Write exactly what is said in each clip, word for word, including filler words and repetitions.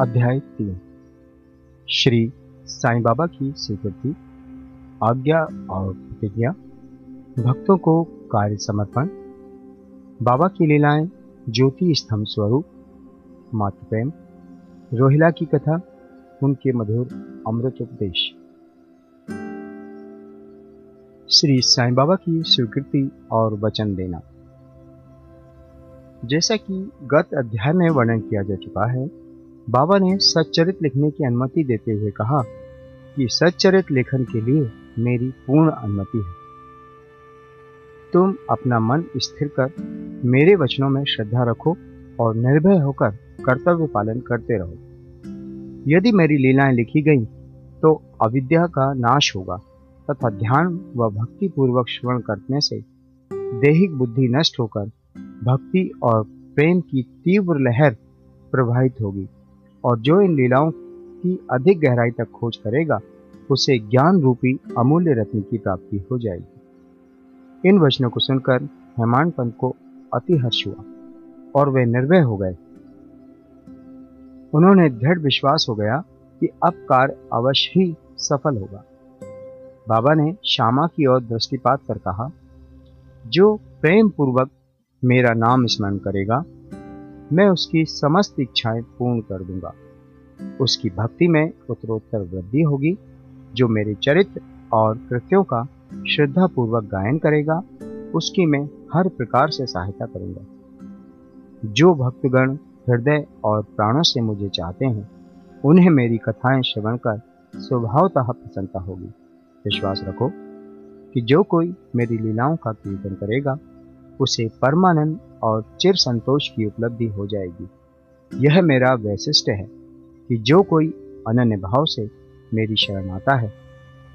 अध्याय तीन श्री साईं बाबा की स्वीकृति आज्ञा और प्रतिज्ञा भक्तों को कार्य समर्पण बाबा की लीलाएं ज्योति स्तंभ स्वरूप मातृप्रेम रोहिला की कथा उनके मधुर अमृत उपदेश। श्री साईं बाबा की स्वीकृति और वचन देना। जैसा कि गत अध्याय में वर्णन किया जा चुका है, बाबा ने सच्चरित लिखने की अनुमति देते हुए कहा कि सच्चरित लेखन के लिए मेरी पूर्ण अनुमति है। तुम अपना मन स्थिर कर मेरे वचनों में श्रद्धा रखो और निर्भय होकर कर्तव्य पालन करते रहो। यदि मेरी लीलाएं लिखी गईं तो अविद्या का नाश होगा तथा ध्यान व भक्ति पूर्वक श्रवण करने से दैहिक बुद्धि नष्ट होकर भक्ति और प्रेम की तीव्र लहर प्रभावित होगी और जो इन लीलाओं की अधिक गहराई तक खोज करेगा उसे ज्ञान रूपी अमूल्य रत्न की प्राप्ति हो जाएगी। इन वचनों को सुनकर हेमान पंत को अति हर्ष हुआ और वे निर्भय हो गए। उन्होंने दृढ़ विश्वास हो गया कि अब कार्य अवश्य ही सफल होगा। बाबा ने श्यामा की ओर दृष्टिपात कर कहा, जो प्रेम पूर्वक मेरा नाम स्मरण करेगा मैं उसकी समस्त इच्छाएं पूर्ण कर दूंगा। उसकी भक्ति में उत्तरोत्तर वृद्धि होगी। जो मेरे चरित्र और कृत्यों का श्रद्धापूर्वक गायन करेगा उसकी मैं हर प्रकार से सहायता करूंगा। जो भक्तगण हृदय और प्राणों से मुझे चाहते हैं उन्हें मेरी कथाएं श्रवण कर स्वभावतः प्रसन्नता होगी। विश्वास रखो कि जो कोई मेरी लीलाओं का कीर्तन करेगा उसे परमानंद और चिर संतोष की उपलब्धि हो जाएगी। यह मेरा वैशिष्ट है कि जो कोई अनन्य भाव से मेरी शरण आता है,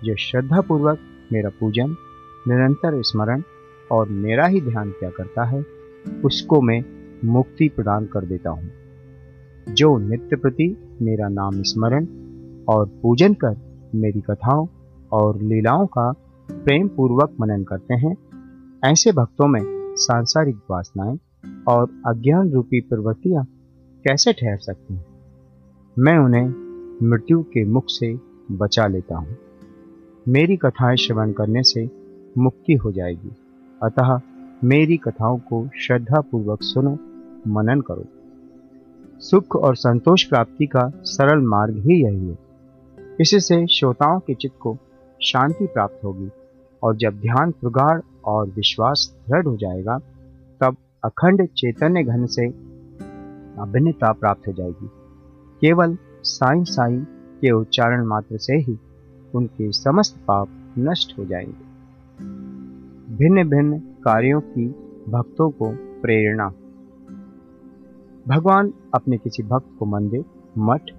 जो श्रद्धापूर्वक मेरा पूजन, निरंतर स्मरण और मेरा ही ध्यान किया करता है, उसको मैं मुक्ति प्रदान कर देता हूँ। जो नित्य प्रति मेरा नाम स्मरण और पूजन कर मेरी कथाओं और लीलाओं का प्रेम पूर्वक मनन करते हैं, ऐसे भक्तों में सांसारिक वासनाएं और अज्ञान रूपी प्रवृत्तियां कैसे ठहर सकती हैं? मैं उन्हें मृत्यु के मुख से बचा लेता हूं। मेरी कथाएं श्रवण करने से मुक्ति हो जाएगी। अतः मेरी कथाओं को श्रद्धापूर्वक सुनो, मनन करो। सुख और संतोष प्राप्ति का सरल मार्ग ही यही है। इससे श्रोताओं के चित्त को शांति प्राप्त होगी और जब ध्यान प्रगाढ़ और विश्वास दृढ़ हो जाएगा तब अखंड चैतन्य घन से अभिन्नता प्राप्त हो जाएगी। केवल साईं साईं के उच्चारण मात्र से ही उनके समस्त पाप नष्ट हो जाएंगे। भिन्न भिन्न कार्यों की भक्तों को प्रेरणा। भगवान अपने किसी भक्त को मंदिर, मठ,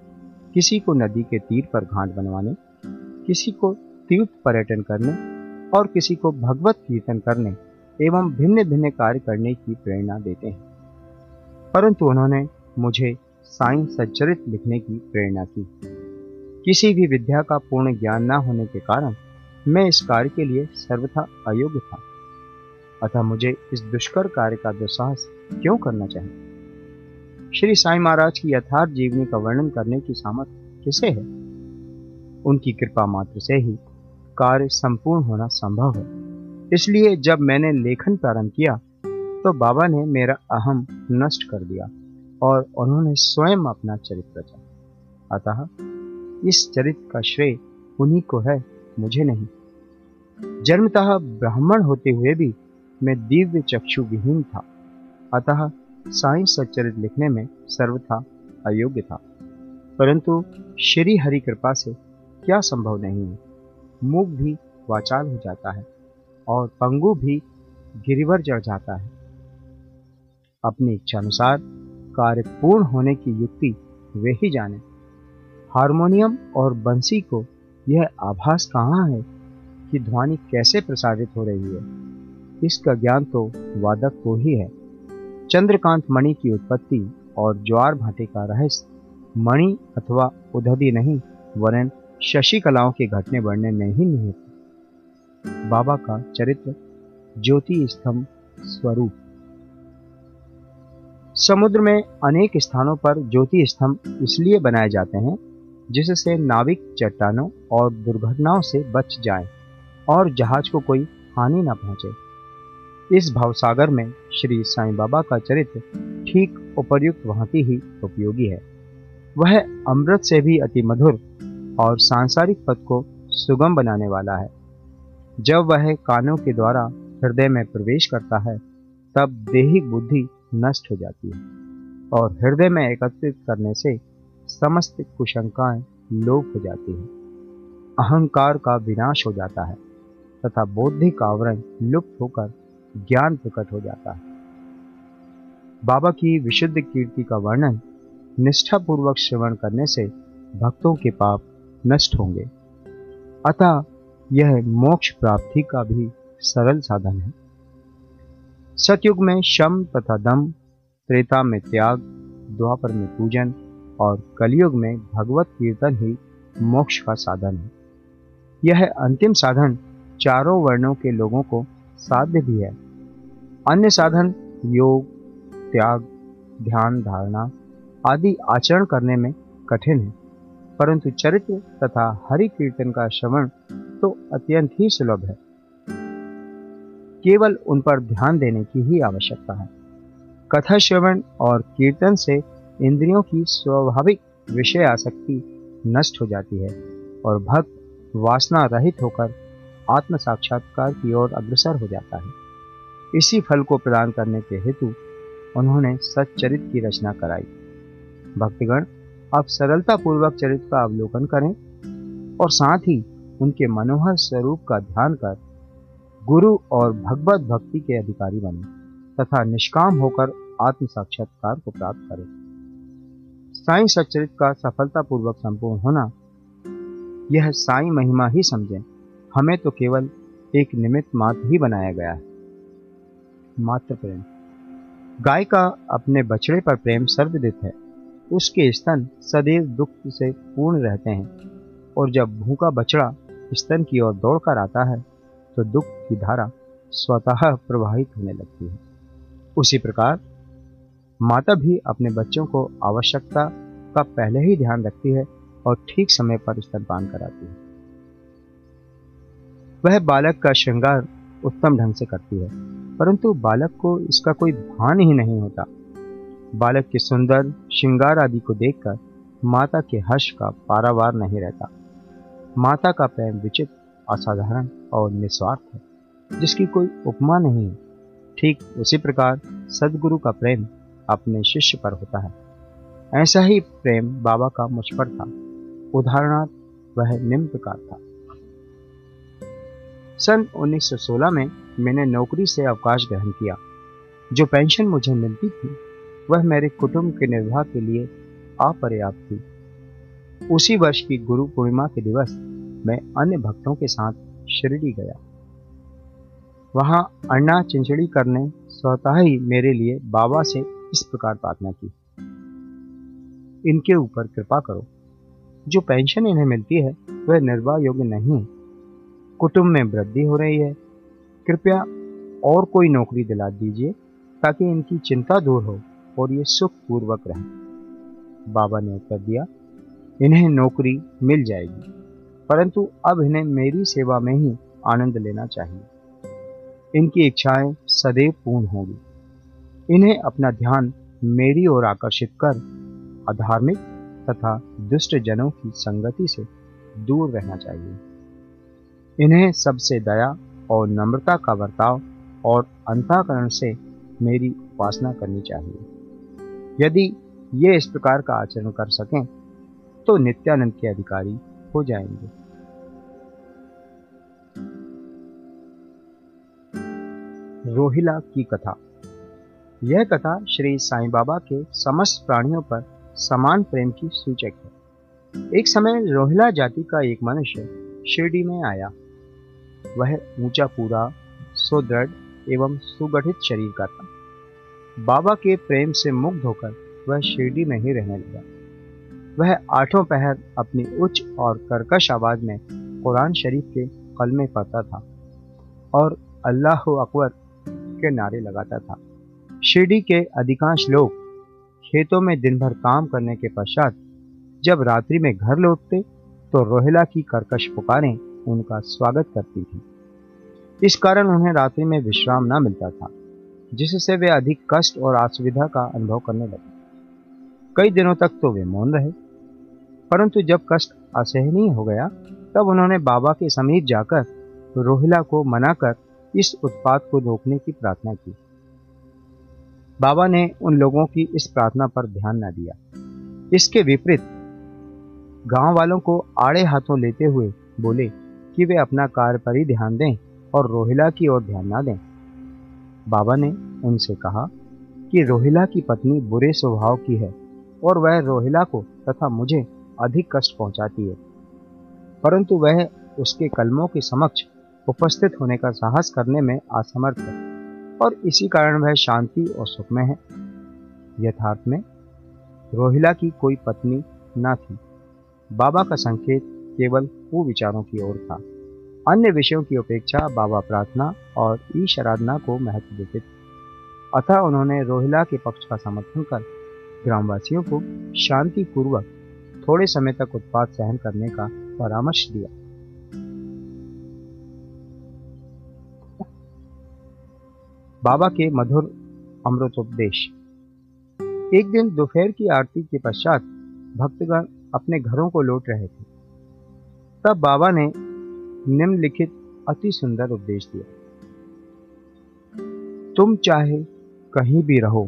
किसी को नदी के तीर पर घाट बनवाने, किसी को तीर्थ पर्यटन करने और किसी को भगवत कीर्तन करने एवं भिन्न भिन्न कार्य करने की प्रेरणा देते हैं, परंतु उन्होंने मुझे साईं सच्चरित लिखने की प्रेरणा की। किसी भी विद्या का पूर्ण ज्ञान न होने के कारण मैं इस कार्य के लिए सर्वथा अयोग्य था। अतः मुझे इस दुष्कर कार्य का दुस्साहस क्यों करना चाहिए? श्री साईं महाराज की यथार्थ जीवनी का वर्णन करने की सामर्थ्य किसे है? उनकी कृपा मात्र से ही कार्य संपूर्ण होना संभव है। इसलिए जब मैंने लेखन प्रारंभ किया तो बाबा ने मेरा अहम नष्ट कर दिया और उन्होंने स्वयं अपना चरित्र रचा। अतः इस चरित्र का श्रेय उन्हीं को है, मुझे नहीं। जन्मतः ब्राह्मण होते हुए भी मैं दिव्य चक्षु विहीन था, अतः साईं सच्चरित लिखने में सर्वथा अयोग्य था, परंतु श्री हरि कृपा से क्या संभव नहीं है। मूक भी वाचाल हो जाता है और पंगु भी गिरिवर चढ़ जाता है। अपनी इच्छानुसार कार्य पूर्ण होने की युक्ति वे ही जाने। हारमोनियम और बंसी को यह आभास कहाँ है कि ध्वनि कैसे प्रसारित हो रही है? इसका ज्ञान तो वादक को ही है। चंद्रकांत मणि की उत्पत्ति और ज्वार भाटे का रहस्य मणि अथवा उदधि नहीं वरन शशि कलाओं के घटने बढ़ने में ही निहित है। बाबा का चरित्र ज्योति स्तंभ स्वरूप। समुद्र में अनेक स्थानों पर ज्योति स्तंभ इसलिए बनाए जाते हैं जिससे नाविक चट्टानों और दुर्घटनाओं से बच जाए और जहाज को कोई हानि न पहुंचे। इस भावसागर में श्री साईं बाबा का चरित्र ठीक उपयुक्त भांति ही उपयोगी है। वह अमृत से भी अति मधुर और सांसारिक पद को सुगम बनाने वाला है। जब वह कानों के द्वारा हृदय में प्रवेश करता है तब देहिक बुद्धि नष्ट हो जाती है और हृदय में एकत्रित करने से समस्त कुशंकाएं लोप हो जाती हैं, अहंकार का विनाश हो जाता है तथा बौद्धि का आवरण लुप्त होकर ज्ञान प्रकट हो जाता है। बाबा की विशुद्ध कीर्ति का वर्णन निष्ठापूर्वक श्रवण करने से भक्तों के पाप नष्ट होंगे, अतः यह मोक्ष प्राप्ति का भी सरल साधन है। सतयुग में शम तथा दम, त्रेता में त्याग, द्वापर में पूजन और कलयुग में भगवत कीर्तन ही मोक्ष का साधन है। यह अंतिम साधन चारों वर्णों के लोगों को साध्य भी है। अन्य साधन योग, त्याग, ध्यान, धारणा आदि आचरण करने में कठिन है, परंतु चरित्र तथा हरि कीर्तन का श्रवण तो अत्यंत ही सुलभ है। केवल उन पर ध्यान देने की ही आवश्यकता है। कथा श्रवण और कीर्तन से इंद्रियों की स्वाभाविक विषय आसक्ति नष्ट हो जाती है और भक्त वासना रहित होकर आत्म साक्षात्कार की ओर अग्रसर हो जाता है। इसी फल को प्रदान करने के हेतु उन्होंने सच्चरित की रचना कराई। भक्तगण आप सरलता पूर्वक चरित्र का अवलोकन करें और साथ ही उनके मनोहर स्वरूप का ध्यान कर गुरु और भगवत भक्ति के अधिकारी बने तथा निष्काम होकर आत्म साक्षात्कार को प्राप्त करें। साईं सच्चरित का सफलतापूर्वक संपूर्ण होना यह साईं महिमा ही समझें। हमें तो केवल एक निमित्त मात्र ही बनाया गया है। मात्र प्रेम। गाय का अपने बछड़े पर प्रेम सर्वदित है। उसके स्तन सदैव दुख से पूर्ण रहते हैं और जब भूखा बछड़ा स्तन की ओर दौड़कर आता है तो दुख की धारा स्वतः प्रवाहित होने लगती है। उसी प्रकार माता भी अपने बच्चों को आवश्यकता का पहले ही ध्यान रखती है और ठीक समय पर स्तनपान कराती है। वह बालक का श्रृंगार उत्तम ढंग से करती है, परंतु बालक को इसका कोई भान ही नहीं होता। बालक के सुंदर श्रृंगार आदि को देखकर माता के हर्ष का पारावार नहीं रहता। माता का प्रेम विचित्र, असाधारण और निस्वार्थ है, जिसकी कोई उपमा नहीं है। ठीक उसी प्रकार सदगुरु का प्रेम अपने शिष्य पर होता है। ऐसा ही प्रेम बाबा का मुझ पर था। उदाहरणार्थ वह निम्न प्रकार था। सन उन्नीस सौ सोलह में मैंने नौकरी से अवकाश ग्रहण किया। जो पेंशन मुझे मिलती थी वह मेरे कुटुंब के निर्वाह के लिए अपर्याप्त थी। उसी वर्ष की गुरु पूर्णिमा के दिवस मैं अन्य भक्तों के साथ शिरडी गया। वहां अन्ना चिंचड़ी करने स्वतः ही मेरे लिए बाबा से इस प्रकार प्रार्थना की, इनके ऊपर कृपा करो। जो पेंशन इन्हें मिलती है वह निर्वाह योग्य नहीं है। कुटुंब में वृद्धि हो रही है। कृपया और कोई नौकरी दिला दीजिए ताकि इनकी चिंता दूर हो और ये सुखपूर्वक रहें। बाबा ने उत्तर दिया, इन्हें नौकरी मिल जाएगी, परंतु अब इन्हें मेरी सेवा में ही आनंद लेना चाहिए। इनकी इच्छाएं सदैव पूर्ण होंगी। इन्हें अपना ध्यान मेरी ओर आकर्षित कर अधार्मिक तथा दुष्ट जनों की संगति से दूर रहना चाहिए। इन्हें सबसे दया और नम्रता का बर्ताव और अंतःकरण से मेरी उपासना करनी चाहिए। यदि ये इस प्रकार का आचरण कर सकें तो नित्यानंद के अधिकारी हो जाएंगे। रोहिला की कथा। यह कथा श्री साईं बाबा के समस्त प्राणियों पर समान प्रेम की सूचक है। एक समय रोहिला जाति का एक मनुष्य शिरडी में आया। वह ऊंचा पूरा, सुदृढ़ एवं सुगठित शरीर का था। बाबा के प्रेम से मुग्ध होकर वह शिरडी में ही रहने लगा। वह आठों पहर अपनी उच्च और कर्कश आवाज में कुरान शरीफ के कलमे पढ़ता था और अल्लाहु अकबर के नारे लगाता था। शिरडी के अधिकांश लोग खेतों में दिन भर काम करने के पश्चात जब रात्रि में घर लौटते तो रोहिला की कर्कश पुकारें उनका स्वागत करती थी। इस कारण उन्हें रात्रि में विश्राम न मिलता था, जिससे वे अधिक कष्ट और असुविधा का अनुभव करने लगे। कई दिनों तक तो वे मौन रहे, परंतु जब कष्ट असहनीय हो गया तब उन्होंने बाबा के समीप जाकर रोहिला को मनाकर इस उत्पात को रोकने की प्रार्थना की। बाबा ने उन लोगों की इस प्रार्थना पर ध्यान न दिया। इसके विपरीत गांव वालों को आड़े हाथों लेते हुए बोले कि वे अपना कार्य पर ही ध्यान दें और रोहिला की ओर ध्यान ना दें। बाबा ने उनसे कहा कि रोहिला की पत्नी बुरे स्वभाव की है और वह रोहिला को तथा मुझे अधिक कष्ट पहुंचाती है, परंतु वह उसके कलमों के समक्ष उपस्थित होने का साहस करने में असमर्थ है और इसी कारण वह शांति और सुख में है। यथार्थ में रोहिला की कोई पत्नी न थी। बाबा का संकेत केवल कुविचारों की ओर था। अन्य विषयों की अपेक्षा बाबा प्रार्थना और ईश आराधना को महत्व देते थे, अतः उन्होंने रोहिला के पक्ष का समर्थन कर ग्रामवासियों को शांतिपूर्वक थोड़े समय तक उत्पात सहन करने का परामर्श दिया। बाबा के मधुर अमृतोपदेश। एक दिन दोपहर की आरती के पश्चात भक्तगण अपने घरों को लौट रहे थे। तब बाबा ने निम्नलिखित अति सुंदर उपदेश दिया। तुम चाहे कहीं भी रहो,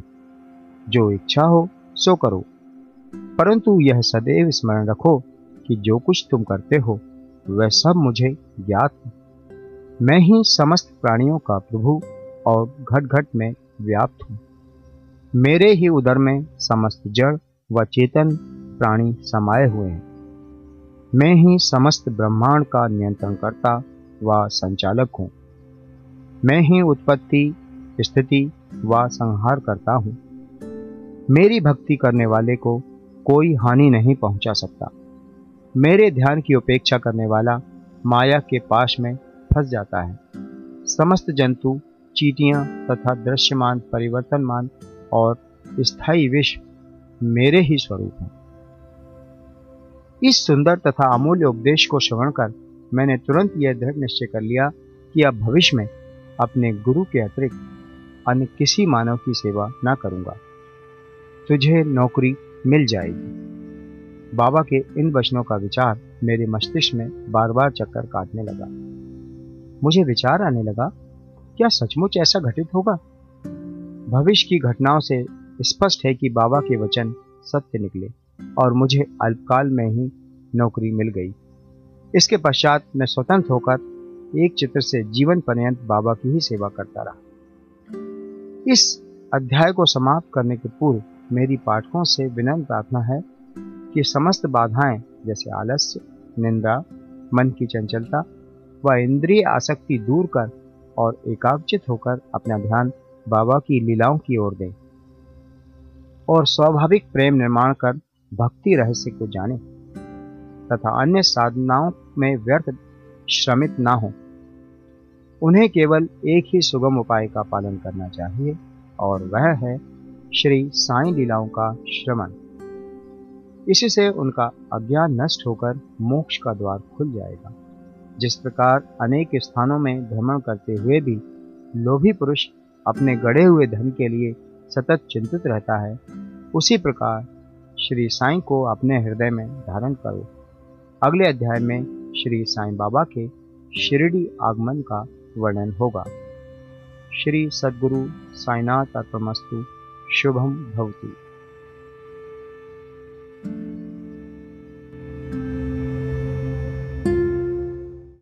जो इच्छा हो सो करो, परंतु यह सदैव स्मरण रखो कि जो कुछ तुम करते हो वह सब मुझे ज्ञात है। मैं ही समस्त प्राणियों का प्रभु और घट घट में व्याप्त हूँ। मेरे ही उदर में समस्त जड़ व चेतन प्राणी समाये हुए हैं। मैं ही समस्त ब्रह्मांड का नियंत्रणकर्ता व संचालक हूँ। मैं ही उत्पत्ति स्थिति व संहार करता हूँ। मेरी भक्ति करने वाले को कोई हानि नहीं पहुँचा सकता। मेरे ध्यान की उपेक्षा करने वाला माया के पाश में फंस जाता है। समस्त जंतु, चीटियाँ तथा दृश्यमान, परिवर्तनमान और स्थायी विश्व मेरे ही स्वरूप हैं। इस सुंदर तथा अमूल्य उपदेश को श्रवण कर मैंने तुरंत यह दृढ़ निश्चय कर लिया कि अब भविष्य में अपने गुरु के अतिरिक्त अन्य किसी मानव की सेवा न करूंगा। तुझे नौकरी मिल जाएगी। बाबा के इन वचनों का विचार मेरे मस्तिष्क में बार बार चक्कर काटने लगा। मुझे विचार आने लगा, क्या सचमुच ऐसा घटित होगा? भविष्य की घटनाओं से स्पष्ट है कि बाबा के वचन सत्य निकले और मुझे अल्पकाल में ही नौकरी मिल गई। इसके पश्चात मैं स्वतंत्र होकर एक चित्र से जीवन पर्यंत बाबा की ही सेवा करता रहा। इस अध्याय को समाप्त करने के पूर्व मेरी पाठकों से विनम्र प्रार्थना है कि समस्त बाधाएं जैसे आलस्य, निंदा, मन की चंचलता व इंद्रिय आसक्ति दूर कर और एकाग्रचित होकर अपना ध्यान बाबा की लीलाओं की ओर दें और स्वाभाविक प्रेम निर्माण कर भक्ति रहस्य को जाने तथा अन्य साधनाओं में व्यर्थ श्रमित ना हो। उन्हें केवल एक ही सुगम उपाय का पालन करना चाहिए और वह है श्री साईं लीलाओं का श्रवण। इसी से उनका अज्ञान नष्ट होकर मोक्ष का द्वार खुल जाएगा। जिस प्रकार अनेक स्थानों में भ्रमण करते हुए भी लोभी पुरुष अपने गड़े हुए धन के लिए सतत चिंतित रहता है, उसी प्रकार श्री साईं को अपने हृदय में धारण करो। अगले अध्याय में श्री साईं बाबा के शिरडी आगमन का वर्णन होगा। श्री सद्गुरु साईनाथ अर्पणमस्तु। शुभम भवतु।